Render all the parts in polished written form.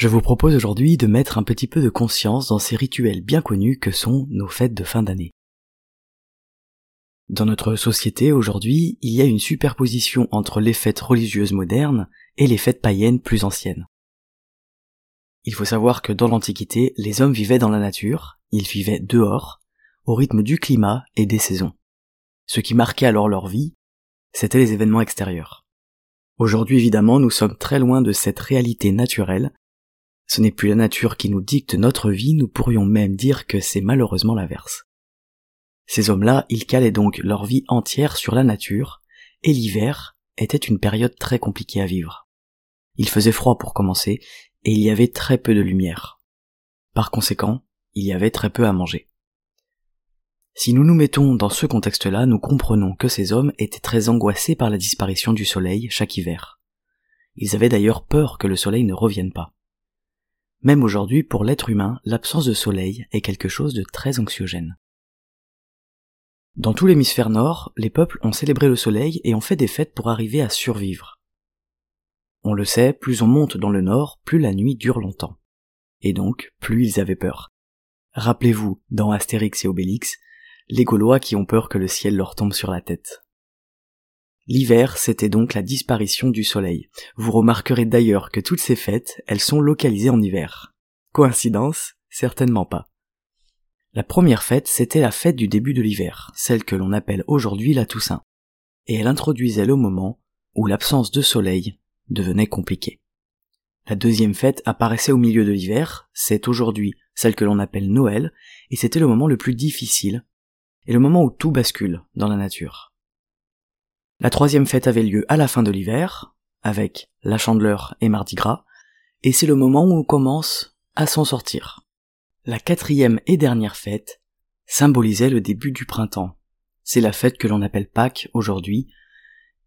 Je vous propose aujourd'hui de mettre un petit peu de conscience dans ces rituels bien connus que sont nos fêtes de fin d'année. Dans notre société aujourd'hui, il y a une superposition entre les fêtes religieuses modernes et les fêtes païennes plus anciennes. Il faut savoir que dans l'Antiquité, les hommes vivaient dans la nature, ils vivaient dehors, au rythme du climat et des saisons. Ce qui marquait alors leur vie, c'était les événements extérieurs. Aujourd'hui évidemment, nous sommes très loin de cette réalité naturelle. Ce n'est plus la nature qui nous dicte notre vie, nous pourrions même dire que c'est malheureusement l'inverse. Ces hommes-là, ils calaient donc leur vie entière sur la nature, et l'hiver était une période très compliquée à vivre. Il faisait froid pour commencer, et il y avait très peu de lumière. Par conséquent, il y avait très peu à manger. Si nous nous mettons dans ce contexte-là, nous comprenons que ces hommes étaient très angoissés par la disparition du soleil chaque hiver. Ils avaient d'ailleurs peur que le soleil ne revienne pas. Même aujourd'hui, pour l'être humain, l'absence de soleil est quelque chose de très anxiogène. Dans tout l'hémisphère nord, les peuples ont célébré le soleil et ont fait des fêtes pour arriver à survivre. On le sait, plus on monte dans le nord, plus la nuit dure longtemps. Et donc, plus ils avaient peur. Rappelez-vous, dans Astérix et Obélix, les Gaulois qui ont peur que le ciel leur tombe sur la tête. L'hiver, c'était donc la disparition du soleil. Vous remarquerez d'ailleurs que toutes ces fêtes, elles sont localisées en hiver. Coïncidence ? Certainement pas. La première fête, c'était la fête du début de l'hiver, celle que l'on appelle aujourd'hui la Toussaint. Et elle introduisait le moment où l'absence de soleil devenait compliquée. La deuxième fête apparaissait au milieu de l'hiver, c'est aujourd'hui celle que l'on appelle Noël, et c'était le moment le plus difficile, et le moment où tout bascule dans la nature. La troisième fête avait lieu à la fin de l'hiver, avec la Chandeleur et Mardi Gras, et c'est le moment où on commence à s'en sortir. La quatrième et dernière fête symbolisait le début du printemps. C'est la fête que l'on appelle Pâques aujourd'hui,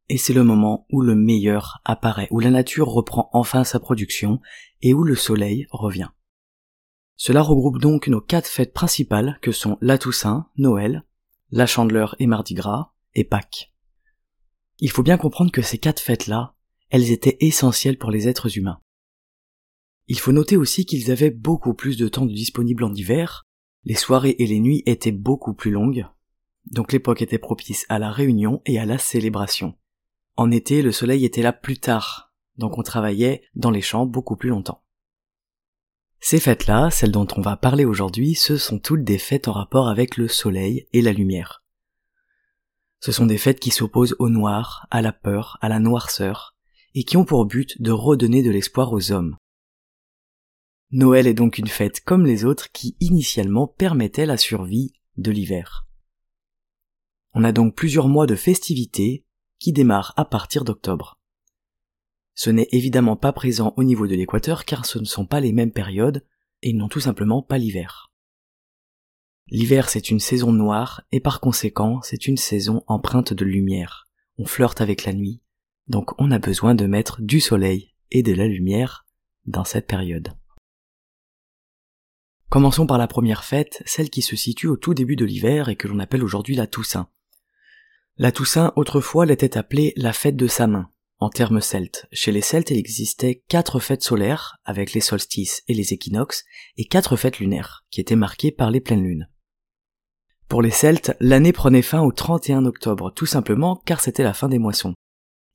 et c'est le moment où le meilleur apparaît, où la nature reprend enfin sa production, et où le soleil revient. Cela regroupe donc nos quatre fêtes principales que sont la Toussaint, Noël, la Chandeleur et Mardi Gras, et Pâques. Il faut bien comprendre que ces quatre fêtes-là, elles étaient essentielles pour les êtres humains. Il faut noter aussi qu'ils avaient beaucoup plus de temps disponible en hiver, les soirées et les nuits étaient beaucoup plus longues, donc l'époque était propice à la réunion et à la célébration. En été, le soleil était là plus tard, donc on travaillait dans les champs beaucoup plus longtemps. Ces fêtes-là, celles dont on va parler aujourd'hui, ce sont toutes des fêtes en rapport avec le soleil et la lumière. Ce sont des fêtes qui s'opposent au noir, à la peur, à la noirceur, et qui ont pour but de redonner de l'espoir aux hommes. Noël est donc une fête comme les autres qui initialement permettait la survie de l'hiver. On a donc plusieurs mois de festivités qui démarrent à partir d'octobre. Ce n'est évidemment pas présent au niveau de l'équateur car ce ne sont pas les mêmes périodes et ils n'ont tout simplement pas l'hiver. L'hiver, c'est une saison noire, et par conséquent, c'est une saison empreinte de lumière. On flirte avec la nuit, donc on a besoin de mettre du soleil et de la lumière dans cette période. Commençons par la première fête, celle qui se situe au tout début de l'hiver et que l'on appelle aujourd'hui la Toussaint. La Toussaint, autrefois, l'était appelée la fête de Samhain, en termes celtes. Chez les Celtes, il existait 4 fêtes solaires, avec les solstices et les équinoxes, et 4 fêtes lunaires, qui étaient marquées par les pleines lunes. Pour les Celtes, l'année prenait fin au 31 octobre, tout simplement car c'était la fin des moissons.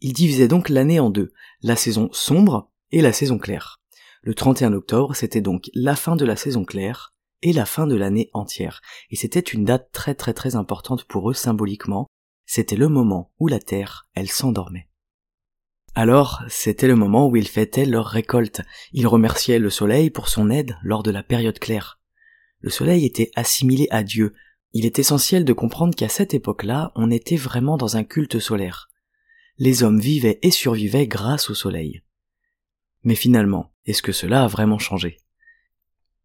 Ils divisaient donc l'année en deux, la saison sombre et la saison claire. Le 31 octobre, c'était donc la fin de la saison claire et la fin de l'année entière. Et c'était une date très très très importante pour eux symboliquement. C'était le moment où la terre, elle s'endormait. Alors, c'était le moment où ils fêtaient leur récolte. Ils remerciaient le soleil pour son aide lors de la période claire. Le soleil était assimilé à Dieu, Il est essentiel de comprendre qu'à cette époque-là, on était vraiment dans un culte solaire. Les hommes vivaient et survivaient grâce au soleil. Mais finalement, est-ce que cela a vraiment changé ?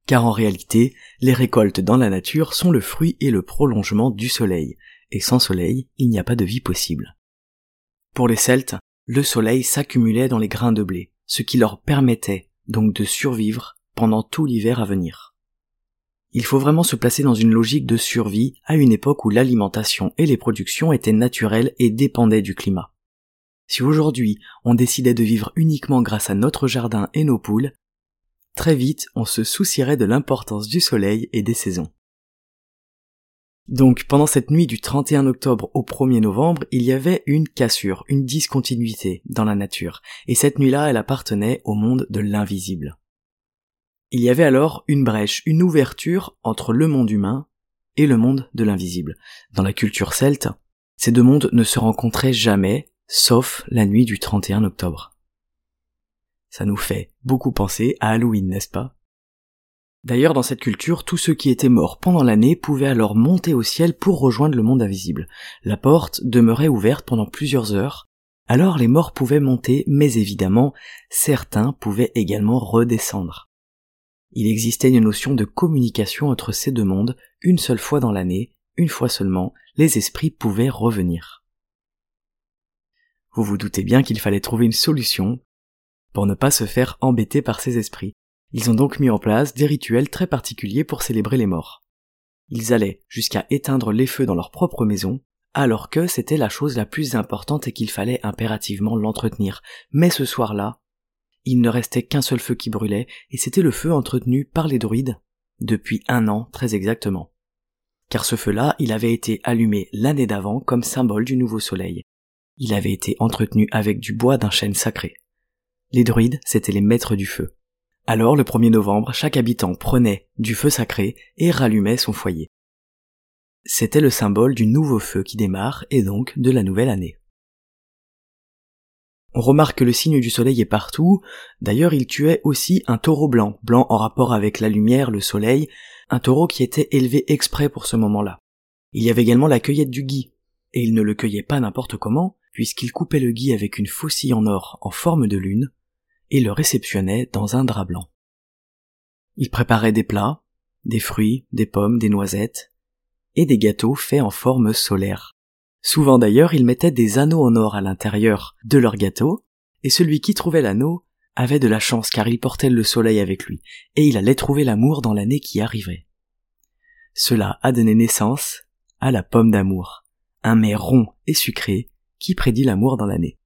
Car en réalité, les récoltes dans la nature sont le fruit et le prolongement du soleil, et sans soleil, il n'y a pas de vie possible. Pour les Celtes, le soleil s'accumulait dans les grains de blé, ce qui leur permettait donc de survivre pendant tout l'hiver à venir. Il faut vraiment se placer dans une logique de survie à une époque où l'alimentation et les productions étaient naturelles et dépendaient du climat. Si aujourd'hui, on décidait de vivre uniquement grâce à notre jardin et nos poules, très vite, on se soucierait de l'importance du soleil et des saisons. Donc, pendant cette nuit du 31 octobre au 1er novembre, il y avait une cassure, une discontinuité dans la nature, et cette nuit-là, elle appartenait au monde de l'invisible. Il y avait alors une brèche, une ouverture entre le monde humain et le monde de l'invisible. Dans la culture celte, ces deux mondes ne se rencontraient jamais, sauf la nuit du 31 octobre. Ça nous fait beaucoup penser à Halloween, n'est-ce pas ? D'ailleurs, dans cette culture, tous ceux qui étaient morts pendant l'année pouvaient alors monter au ciel pour rejoindre le monde invisible. La porte demeurait ouverte pendant plusieurs heures, alors les morts pouvaient monter, mais évidemment, certains pouvaient également redescendre. Il existait une notion de communication entre ces deux mondes, une seule fois dans l'année, une fois seulement, les esprits pouvaient revenir. Vous vous doutez bien qu'il fallait trouver une solution pour ne pas se faire embêter par ces esprits. Ils ont donc mis en place des rituels très particuliers pour célébrer les morts. Ils allaient jusqu'à éteindre les feux dans leur propre maison, alors que c'était la chose la plus importante et qu'il fallait impérativement l'entretenir. Mais ce soir-là, il ne restait qu'un seul feu qui brûlait, et c'était le feu entretenu par les druides depuis 1 an très exactement. Car ce feu-là, il avait été allumé l'année d'avant comme symbole du nouveau soleil. Il avait été entretenu avec du bois d'un chêne sacré. Les druides, c'étaient les maîtres du feu. Alors, le 1er novembre, chaque habitant prenait du feu sacré et rallumait son foyer. C'était le symbole du nouveau feu qui démarre et donc de la nouvelle année. On remarque que le signe du soleil est partout. D'ailleurs, il tuait aussi un taureau blanc, blanc en rapport avec la lumière, le soleil, un taureau qui était élevé exprès pour ce moment-là. Il y avait également la cueillette du gui, et il ne le cueillait pas n'importe comment, puisqu'il coupait le gui avec une faucille en or en forme de lune et le réceptionnait dans un drap blanc. Il préparait des plats, des fruits, des pommes, des noisettes et des gâteaux faits en forme solaire. Souvent d'ailleurs, il mettait des anneaux en or à l'intérieur de leurs gâteaux et celui qui trouvait l'anneau avait de la chance car il portait le soleil avec lui et il allait trouver l'amour dans l'année qui arrivait. Cela a donné naissance à la pomme d'amour, un mets rond et sucré qui prédit l'amour dans l'année.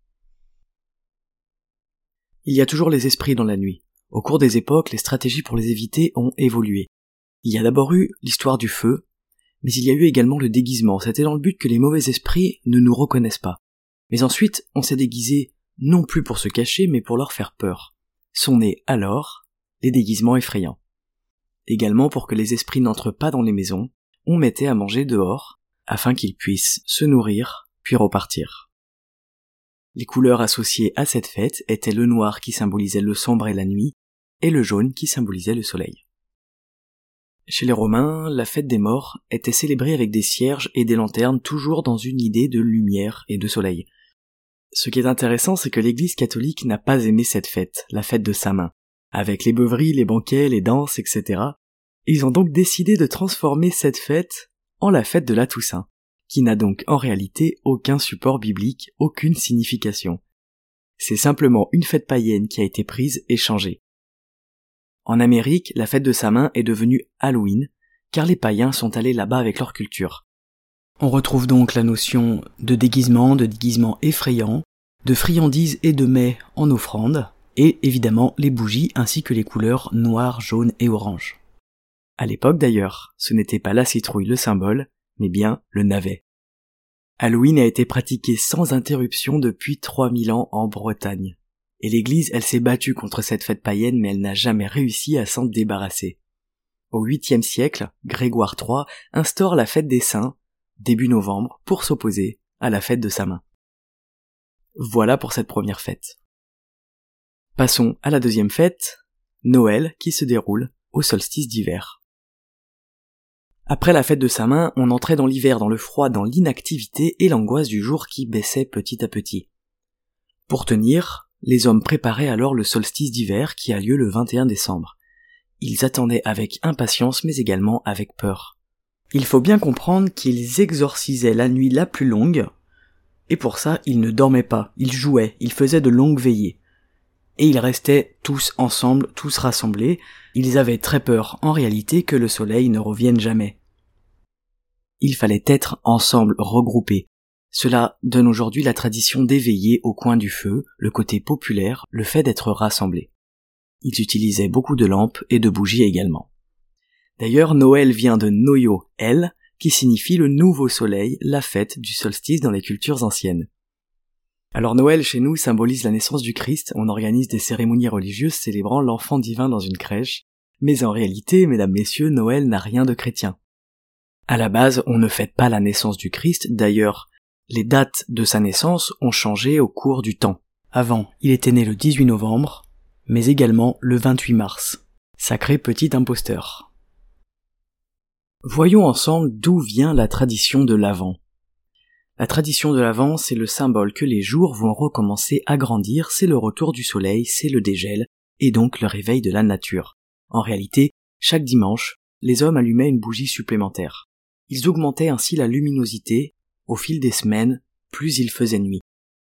Il y a toujours les esprits dans la nuit. Au cours des époques, les stratégies pour les éviter ont évolué. Il y a d'abord eu l'histoire du feu, mais il y a eu également le déguisement. C'était dans le but que les mauvais esprits ne nous reconnaissent pas. Mais ensuite, on s'est déguisé non plus pour se cacher, mais pour leur faire peur. Sont nés alors les déguisements effrayants. Également pour que les esprits n'entrent pas dans les maisons, on mettait à manger dehors, afin qu'ils puissent se nourrir, puis repartir. Les couleurs associées à cette fête étaient le noir qui symbolisait le sombre et la nuit, et le jaune qui symbolisait le soleil. Chez les Romains, la fête des morts était célébrée avec des cierges et des lanternes, toujours dans une idée de lumière et de soleil. Ce qui est intéressant, c'est que l'Église catholique n'a pas aimé cette fête, la fête de Samhain, avec les beuveries, les banquets, les danses, etc. Ils ont donc décidé de transformer cette fête en la fête de la Toussaint, qui n'a donc en réalité aucun support biblique, aucune signification. C'est simplement une fête païenne qui a été prise et changée. En Amérique, la fête de Samhain est devenue Halloween, car les païens sont allés là-bas avec leur culture. On retrouve donc la notion de déguisement effrayant, de friandises et de mets en offrande, et évidemment les bougies ainsi que les couleurs noir, jaune et orange. À l'époque d'ailleurs, ce n'était pas la citrouille le symbole, mais bien le navet. Halloween a été pratiqué sans interruption depuis 3000 ans en Bretagne. Et l'Église, elle s'est battue contre cette fête païenne, mais elle n'a jamais réussi à s'en débarrasser. Au 8e siècle, Grégoire III instaure la fête des saints, début novembre, pour s'opposer à la fête de Samhain. Voilà pour cette première fête. Passons à la deuxième fête, Noël, qui se déroule au solstice d'hiver. Après la fête de Samhain, on entrait dans l'hiver, dans le froid, dans l'inactivité et l'angoisse du jour qui baissait petit à petit. Pour tenir, les hommes préparaient alors le solstice d'hiver qui a lieu le 21 décembre. Ils attendaient avec impatience mais également avec peur. Il faut bien comprendre qu'ils exorcisaient la nuit la plus longue, et pour ça ils ne dormaient pas, ils jouaient, ils faisaient de longues veillées. Et ils restaient tous ensemble, tous rassemblés, ils avaient très peur en réalité que le soleil ne revienne jamais. Il fallait être ensemble, regroupés. Cela donne aujourd'hui la tradition d'éveiller au coin du feu, le côté populaire, le fait d'être rassemblés. Ils utilisaient beaucoup de lampes et de bougies également. D'ailleurs, Noël vient de Noyo El, qui signifie le nouveau soleil, la fête du solstice dans les cultures anciennes. Alors Noël, chez nous, symbolise la naissance du Christ, on organise des cérémonies religieuses célébrant l'enfant divin dans une crèche, mais en réalité, mesdames, messieurs, Noël n'a rien de chrétien. À la base, on ne fête pas la naissance du Christ, d'ailleurs, les dates de sa naissance ont changé au cours du temps. Avant, il était né le 18 novembre, mais également le 28 mars. Sacré petit imposteur. Voyons ensemble d'où vient la tradition de l'Avent. La tradition de l'Avent, c'est le symbole que les jours vont recommencer à grandir, c'est le retour du soleil, c'est le dégel, et donc le réveil de la nature. En réalité, chaque dimanche, les hommes allumaient une bougie supplémentaire. Ils augmentaient ainsi la luminosité, au fil des semaines, plus il faisait nuit.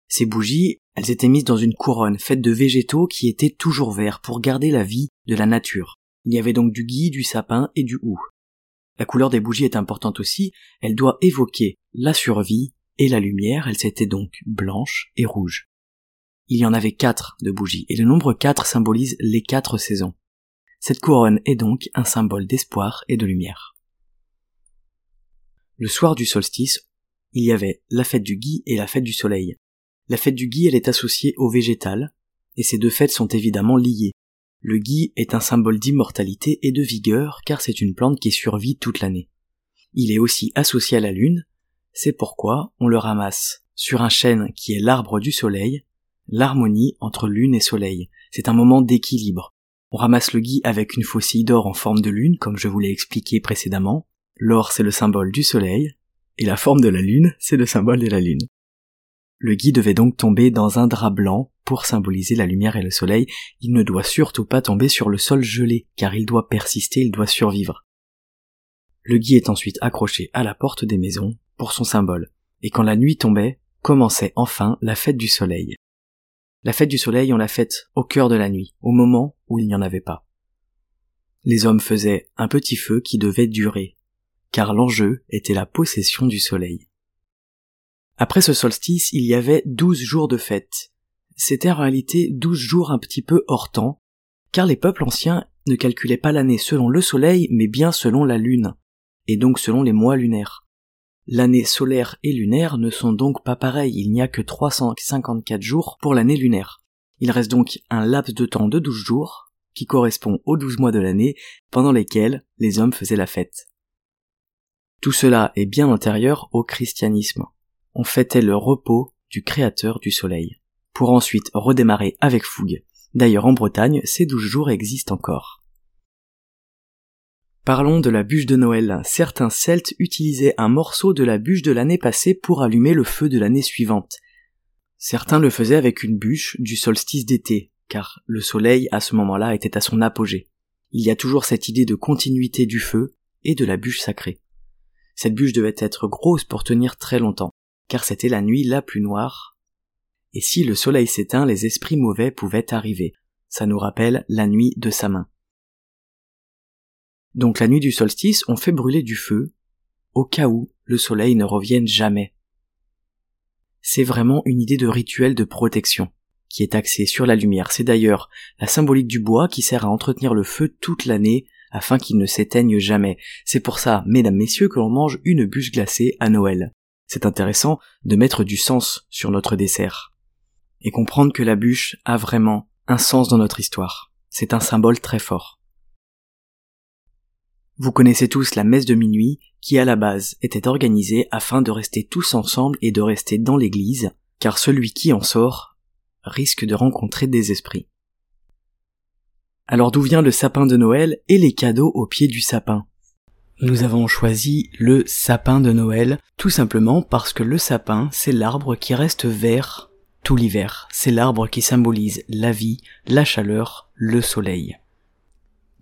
Ces bougies, elles étaient mises dans une couronne faite de végétaux qui étaient toujours verts pour garder la vie de la nature. Il y avait donc du gui, du sapin et du hou. La couleur des bougies est importante aussi, elle doit évoquer la survie, et la lumière, elle s'était donc blanche et rouge. Il y en avait 4 de bougies, et le nombre 4 symbolise les 4 saisons. Cette couronne est donc un symbole d'espoir et de lumière. Le soir du solstice, il y avait la fête du gui et la fête du soleil. La fête du gui, elle est associée au végétal, et ces deux fêtes sont évidemment liées. Le gui est un symbole d'immortalité et de vigueur, car c'est une plante qui survit toute l'année. Il est aussi associé à la lune, c'est pourquoi on le ramasse sur un chêne qui est l'arbre du soleil, l'harmonie entre lune et soleil. C'est un moment d'équilibre. On ramasse le gui avec une faucille d'or en forme de lune, comme je vous l'ai expliqué précédemment. L'or, c'est le symbole du soleil, et la forme de la lune, c'est le symbole de la lune. Le gui devait donc tomber dans un drap blanc pour symboliser la lumière et le soleil. Il ne doit surtout pas tomber sur le sol gelé, car il doit persister, il doit survivre. Le gui est ensuite accroché à la porte des maisons, pour son symbole, et quand la nuit tombait, commençait enfin la fête du soleil. La fête du soleil, on la fête au cœur de la nuit, au moment où il n'y en avait pas. Les hommes faisaient un petit feu qui devait durer, car l'enjeu était la possession du soleil. Après ce solstice, il y avait 12 jours de fête. C'était en réalité 12 jours un petit peu hors temps, car les peuples anciens ne calculaient pas l'année selon le soleil, mais bien selon la lune, et donc selon les mois lunaires. L'année solaire et lunaire ne sont donc pas pareilles, il n'y a que 354 jours pour l'année lunaire. Il reste donc un laps de temps de 12 jours, qui correspond aux 12 mois de l'année, pendant lesquels les hommes faisaient la fête. Tout cela est bien antérieur au christianisme. On fêtait le repos du créateur du soleil, pour ensuite redémarrer avec fougue. D'ailleurs en Bretagne, ces 12 jours existent encore. Parlons de la bûche de Noël. Certains Celtes utilisaient un morceau de la bûche de l'année passée pour allumer le feu de l'année suivante. Certains le faisaient avec une bûche du solstice d'été, car le soleil à ce moment-là était à son apogée. Il y a toujours cette idée de continuité du feu et de la bûche sacrée. Cette bûche devait être grosse pour tenir très longtemps, car c'était la nuit la plus noire. Et si le soleil s'éteint, les esprits mauvais pouvaient arriver. Ça nous rappelle la nuit de Samhain. Donc la nuit du solstice, on fait brûler du feu, au cas où le soleil ne revienne jamais. C'est vraiment une idée de rituel de protection, qui est axée sur la lumière. C'est d'ailleurs la symbolique du bois qui sert à entretenir le feu toute l'année, afin qu'il ne s'éteigne jamais. C'est pour ça, mesdames, messieurs, que l'on mange une bûche glacée à Noël. C'est intéressant de mettre du sens sur notre dessert, et comprendre que la bûche a vraiment un sens dans notre histoire. C'est un symbole très fort. Vous connaissez tous la messe de minuit qui à la base était organisée afin de rester tous ensemble et de rester dans l'église, car celui qui en sort risque de rencontrer des esprits. Alors d'où vient le sapin de Noël et les cadeaux au pied du sapin ? Nous avons choisi le sapin de Noël, tout simplement parce que le sapin, c'est l'arbre qui reste vert tout l'hiver. C'est l'arbre qui symbolise la vie, la chaleur, le soleil.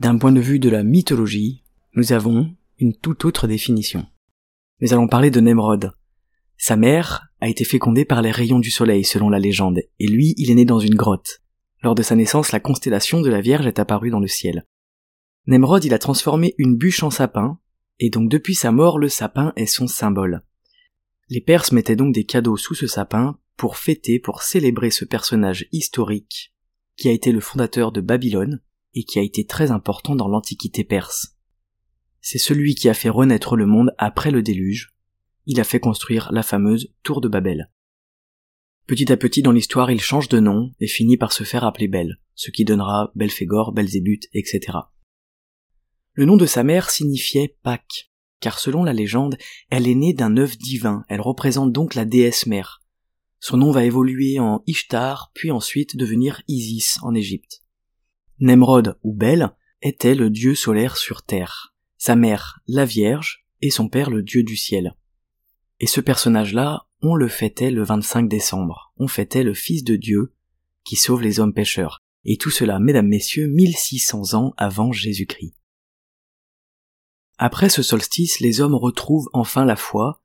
D'un point de vue de la mythologie, nous avons une toute autre définition. Nous allons parler de Nemrod. Sa mère a été fécondée par les rayons du soleil, selon la légende, et lui, il est né dans une grotte. Lors de sa naissance, la constellation de la Vierge est apparue dans le ciel. Nemrod, il a transformé une bûche en sapin, et donc depuis sa mort, le sapin est son symbole. Les Perses mettaient donc des cadeaux sous ce sapin pour fêter, pour célébrer ce personnage historique qui a été le fondateur de Babylone et qui a été très important dans l'Antiquité perse. C'est celui qui a fait renaître le monde après le déluge. Il a fait construire la fameuse Tour de Babel. Petit à petit dans l'histoire, il change de nom et finit par se faire appeler Bel, ce qui donnera Belphégor, Belzébut, etc. Le nom de sa mère signifiait Pâques, car selon la légende, elle est née d'un œuf divin, elle représente donc la déesse mère. Son nom va évoluer en Ishtar, puis ensuite devenir Isis en Égypte. Nemrod, ou Bel, était le dieu solaire sur terre. Sa mère, la Vierge, et son père, le dieu du ciel. Et ce personnage-là, on le fêtait le 25 décembre. On fêtait le fils de Dieu qui sauve les hommes pécheurs. Et tout cela, mesdames, messieurs, 1600 ans avant Jésus-Christ. Après ce solstice, les hommes retrouvent enfin la foi.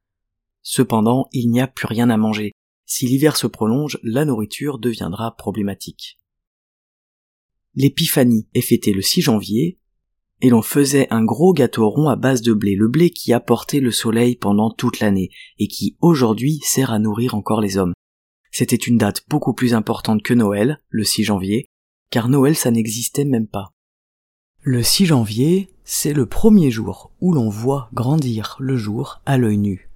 Cependant, il n'y a plus rien à manger. Si l'hiver se prolonge, la nourriture deviendra problématique. L'épiphanie est fêtée le 6 janvier, et l'on faisait un gros gâteau rond à base de blé, le blé qui apportait le soleil pendant toute l'année, et qui aujourd'hui sert à nourrir encore les hommes. C'était une date beaucoup plus importante que Noël, le 6 janvier, car Noël ça n'existait même pas. Le 6 janvier, c'est le premier jour où l'on voit grandir le jour à l'œil nu,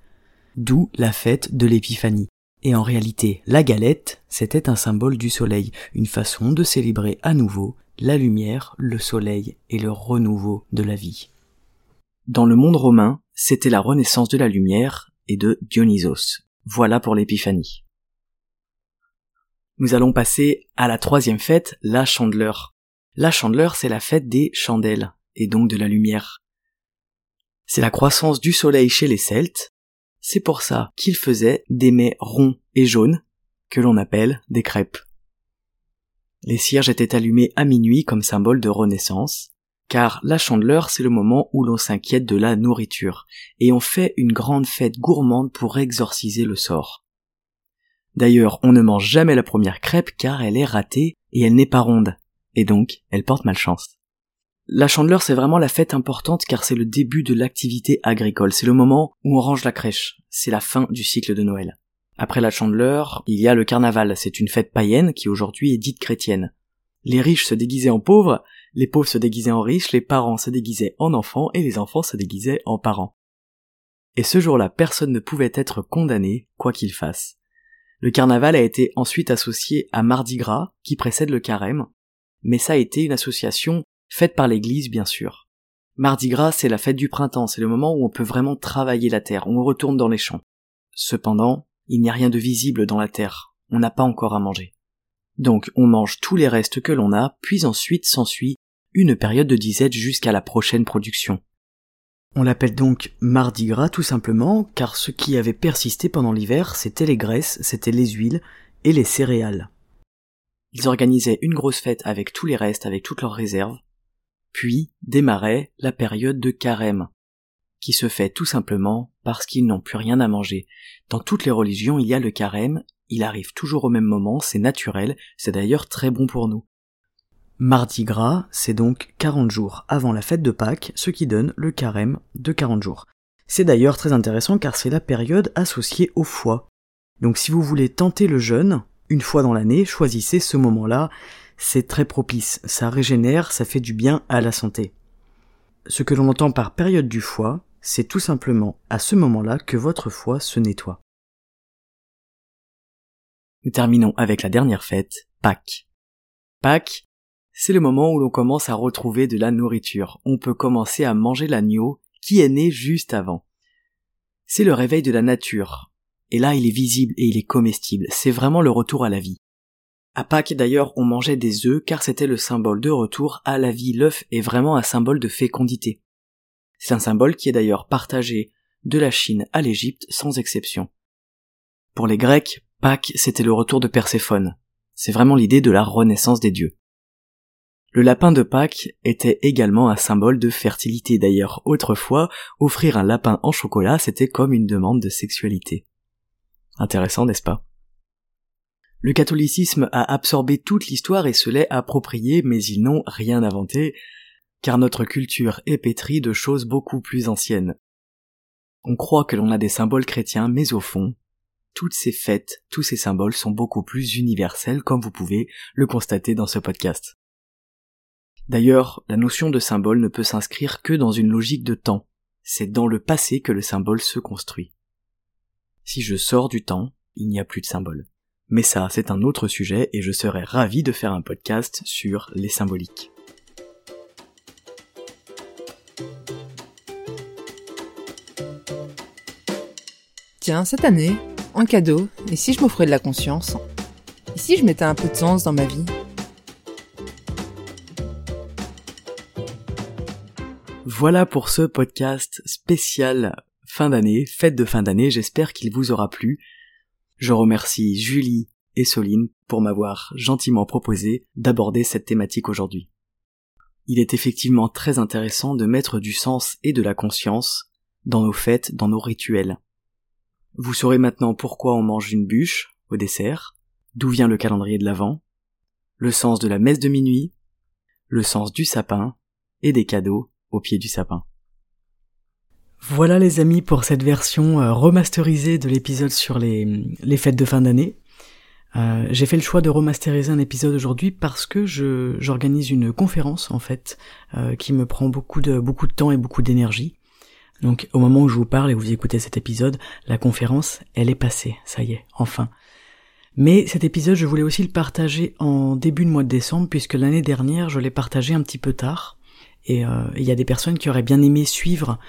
d'où la fête de l'Épiphanie. Et en réalité, la galette, c'était un symbole du soleil, une façon de célébrer à nouveau la lumière, le soleil et le renouveau de la vie. Dans le monde romain, c'était la renaissance de la lumière et de Dionysos. Voilà pour l'épiphanie. Nous allons passer à la troisième fête, la Chandeleur. La Chandeleur, c'est la fête des chandelles, et donc de la lumière. C'est la croissance du soleil chez les Celtes, c'est pour ça qu'ils faisaient des mets ronds et jaunes, que l'on appelle des crêpes. Les cierges étaient allumés à minuit comme symbole de renaissance, car la chandeleur c'est le moment où l'on s'inquiète de la nourriture, et on fait une grande fête gourmande pour exorciser le sort. D'ailleurs, on ne mange jamais la première crêpe car elle est ratée et elle n'est pas ronde, et donc elle porte malchance. La chandeleur c'est vraiment la fête importante car c'est le début de l'activité agricole, c'est le moment où on range la crèche, c'est la fin du cycle de Noël. Après la chandeleur, il y a le carnaval, c'est une fête païenne qui aujourd'hui est dite chrétienne. Les riches se déguisaient en pauvres, les pauvres se déguisaient en riches, les parents se déguisaient en enfants et les enfants se déguisaient en parents. Et ce jour-là, personne ne pouvait être condamné, quoi qu'il fasse. Le carnaval a été ensuite associé à Mardi Gras, qui précède le carême, mais ça a été une association faite par l'Église, bien sûr. Mardi Gras, c'est la fête du printemps, c'est le moment où on peut vraiment travailler la terre, on retourne dans les champs. Cependant, il n'y a rien de visible dans la terre, on n'a pas encore à manger. Donc on mange tous les restes que l'on a, puis ensuite s'ensuit une période de disette jusqu'à la prochaine production. On l'appelle donc Mardi Gras tout simplement, car ce qui avait persisté pendant l'hiver, c'était les graisses, c'était les huiles et les céréales. Ils organisaient une grosse fête avec tous les restes, avec toutes leurs réserves, puis démarrait la période de carême, qui se fait tout simplement parce qu'ils n'ont plus rien à manger. Dans toutes les religions, il y a le carême, il arrive toujours au même moment, c'est naturel, c'est d'ailleurs très bon pour nous. Mardi Gras, c'est donc 40 jours avant la fête de Pâques, ce qui donne le carême de 40 jours. C'est d'ailleurs très intéressant car c'est la période associée au foie. Donc si vous voulez tenter le jeûne, une fois dans l'année, choisissez ce moment-là, c'est très propice, ça régénère, ça fait du bien à la santé. Ce que l'on entend par période du foie, c'est tout simplement à ce moment-là que votre foie se nettoie. Nous terminons avec la dernière fête, Pâques. Pâques, c'est le moment où l'on commence à retrouver de la nourriture. On peut commencer à manger l'agneau qui est né juste avant. C'est le réveil de la nature. Et là, il est visible et il est comestible. C'est vraiment le retour à la vie. À Pâques, d'ailleurs, on mangeait des œufs car c'était le symbole de retour à la vie. L'œuf est vraiment un symbole de fécondité. C'est un symbole qui est d'ailleurs partagé de la Chine à l'Égypte sans exception. Pour les Grecs, Pâques, c'était le retour de Perséphone. C'est vraiment l'idée de la renaissance des dieux. Le lapin de Pâques était également un symbole de fertilité. D'ailleurs, autrefois, offrir un lapin en chocolat, c'était comme une demande de sexualité. Intéressant, n'est-ce pas ? Le catholicisme a absorbé toute l'histoire et se l'est appropriée, mais ils n'ont rien inventé, car notre culture est pétrie de choses beaucoup plus anciennes. On croit que l'on a des symboles chrétiens, mais au fond, toutes ces fêtes, tous ces symboles sont beaucoup plus universels, comme vous pouvez le constater dans ce podcast. D'ailleurs, la notion de symbole ne peut s'inscrire que dans une logique de temps. C'est dans le passé que le symbole se construit. Si je sors du temps, il n'y a plus de symbole. Mais ça, c'est un autre sujet et je serais ravi de faire un podcast sur les symboliques. Tiens, cette année, en cadeau, et si je m'offrais de la conscience ? Et si je mettais un peu de sens dans ma vie ? Voilà pour ce podcast spécial fin d'année, fête de fin d'année, j'espère qu'il vous aura plu. Je remercie Julie et Soline pour m'avoir gentiment proposé d'aborder cette thématique aujourd'hui. Il est effectivement très intéressant de mettre du sens et de la conscience dans nos fêtes, dans nos rituels. Vous saurez maintenant pourquoi on mange une bûche au dessert, d'où vient le calendrier de l'Avent, le sens de la messe de minuit, le sens du sapin et des cadeaux au pied du sapin. Voilà les amis pour cette version remasterisée de l'épisode sur les fêtes de fin d'année. J'ai fait le choix de remasteriser un épisode aujourd'hui parce que j'organise une conférence en fait qui me prend beaucoup de temps et beaucoup d'énergie. Donc au moment où je vous parle et vous écoutez cet épisode, la conférence elle est passée, ça y est, enfin. Mais cet épisode je voulais aussi le partager en début de mois de décembre puisque l'année dernière je l'ai partagé un petit peu tard. Et il y a des personnes qui auraient bien aimé suivre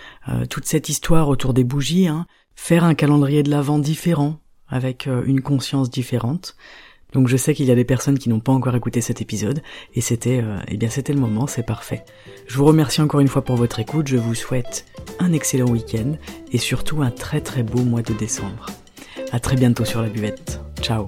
toute cette histoire autour des bougies, hein, faire un calendrier de l'Avent différent, avec une conscience différente. Donc je sais qu'il y a des personnes qui n'ont pas encore écouté cet épisode, et c'était le moment, c'est parfait. Je vous remercie encore une fois pour votre écoute, je vous souhaite un excellent week-end, et surtout un très très beau mois de décembre. À très bientôt sur La Buvette. Ciao.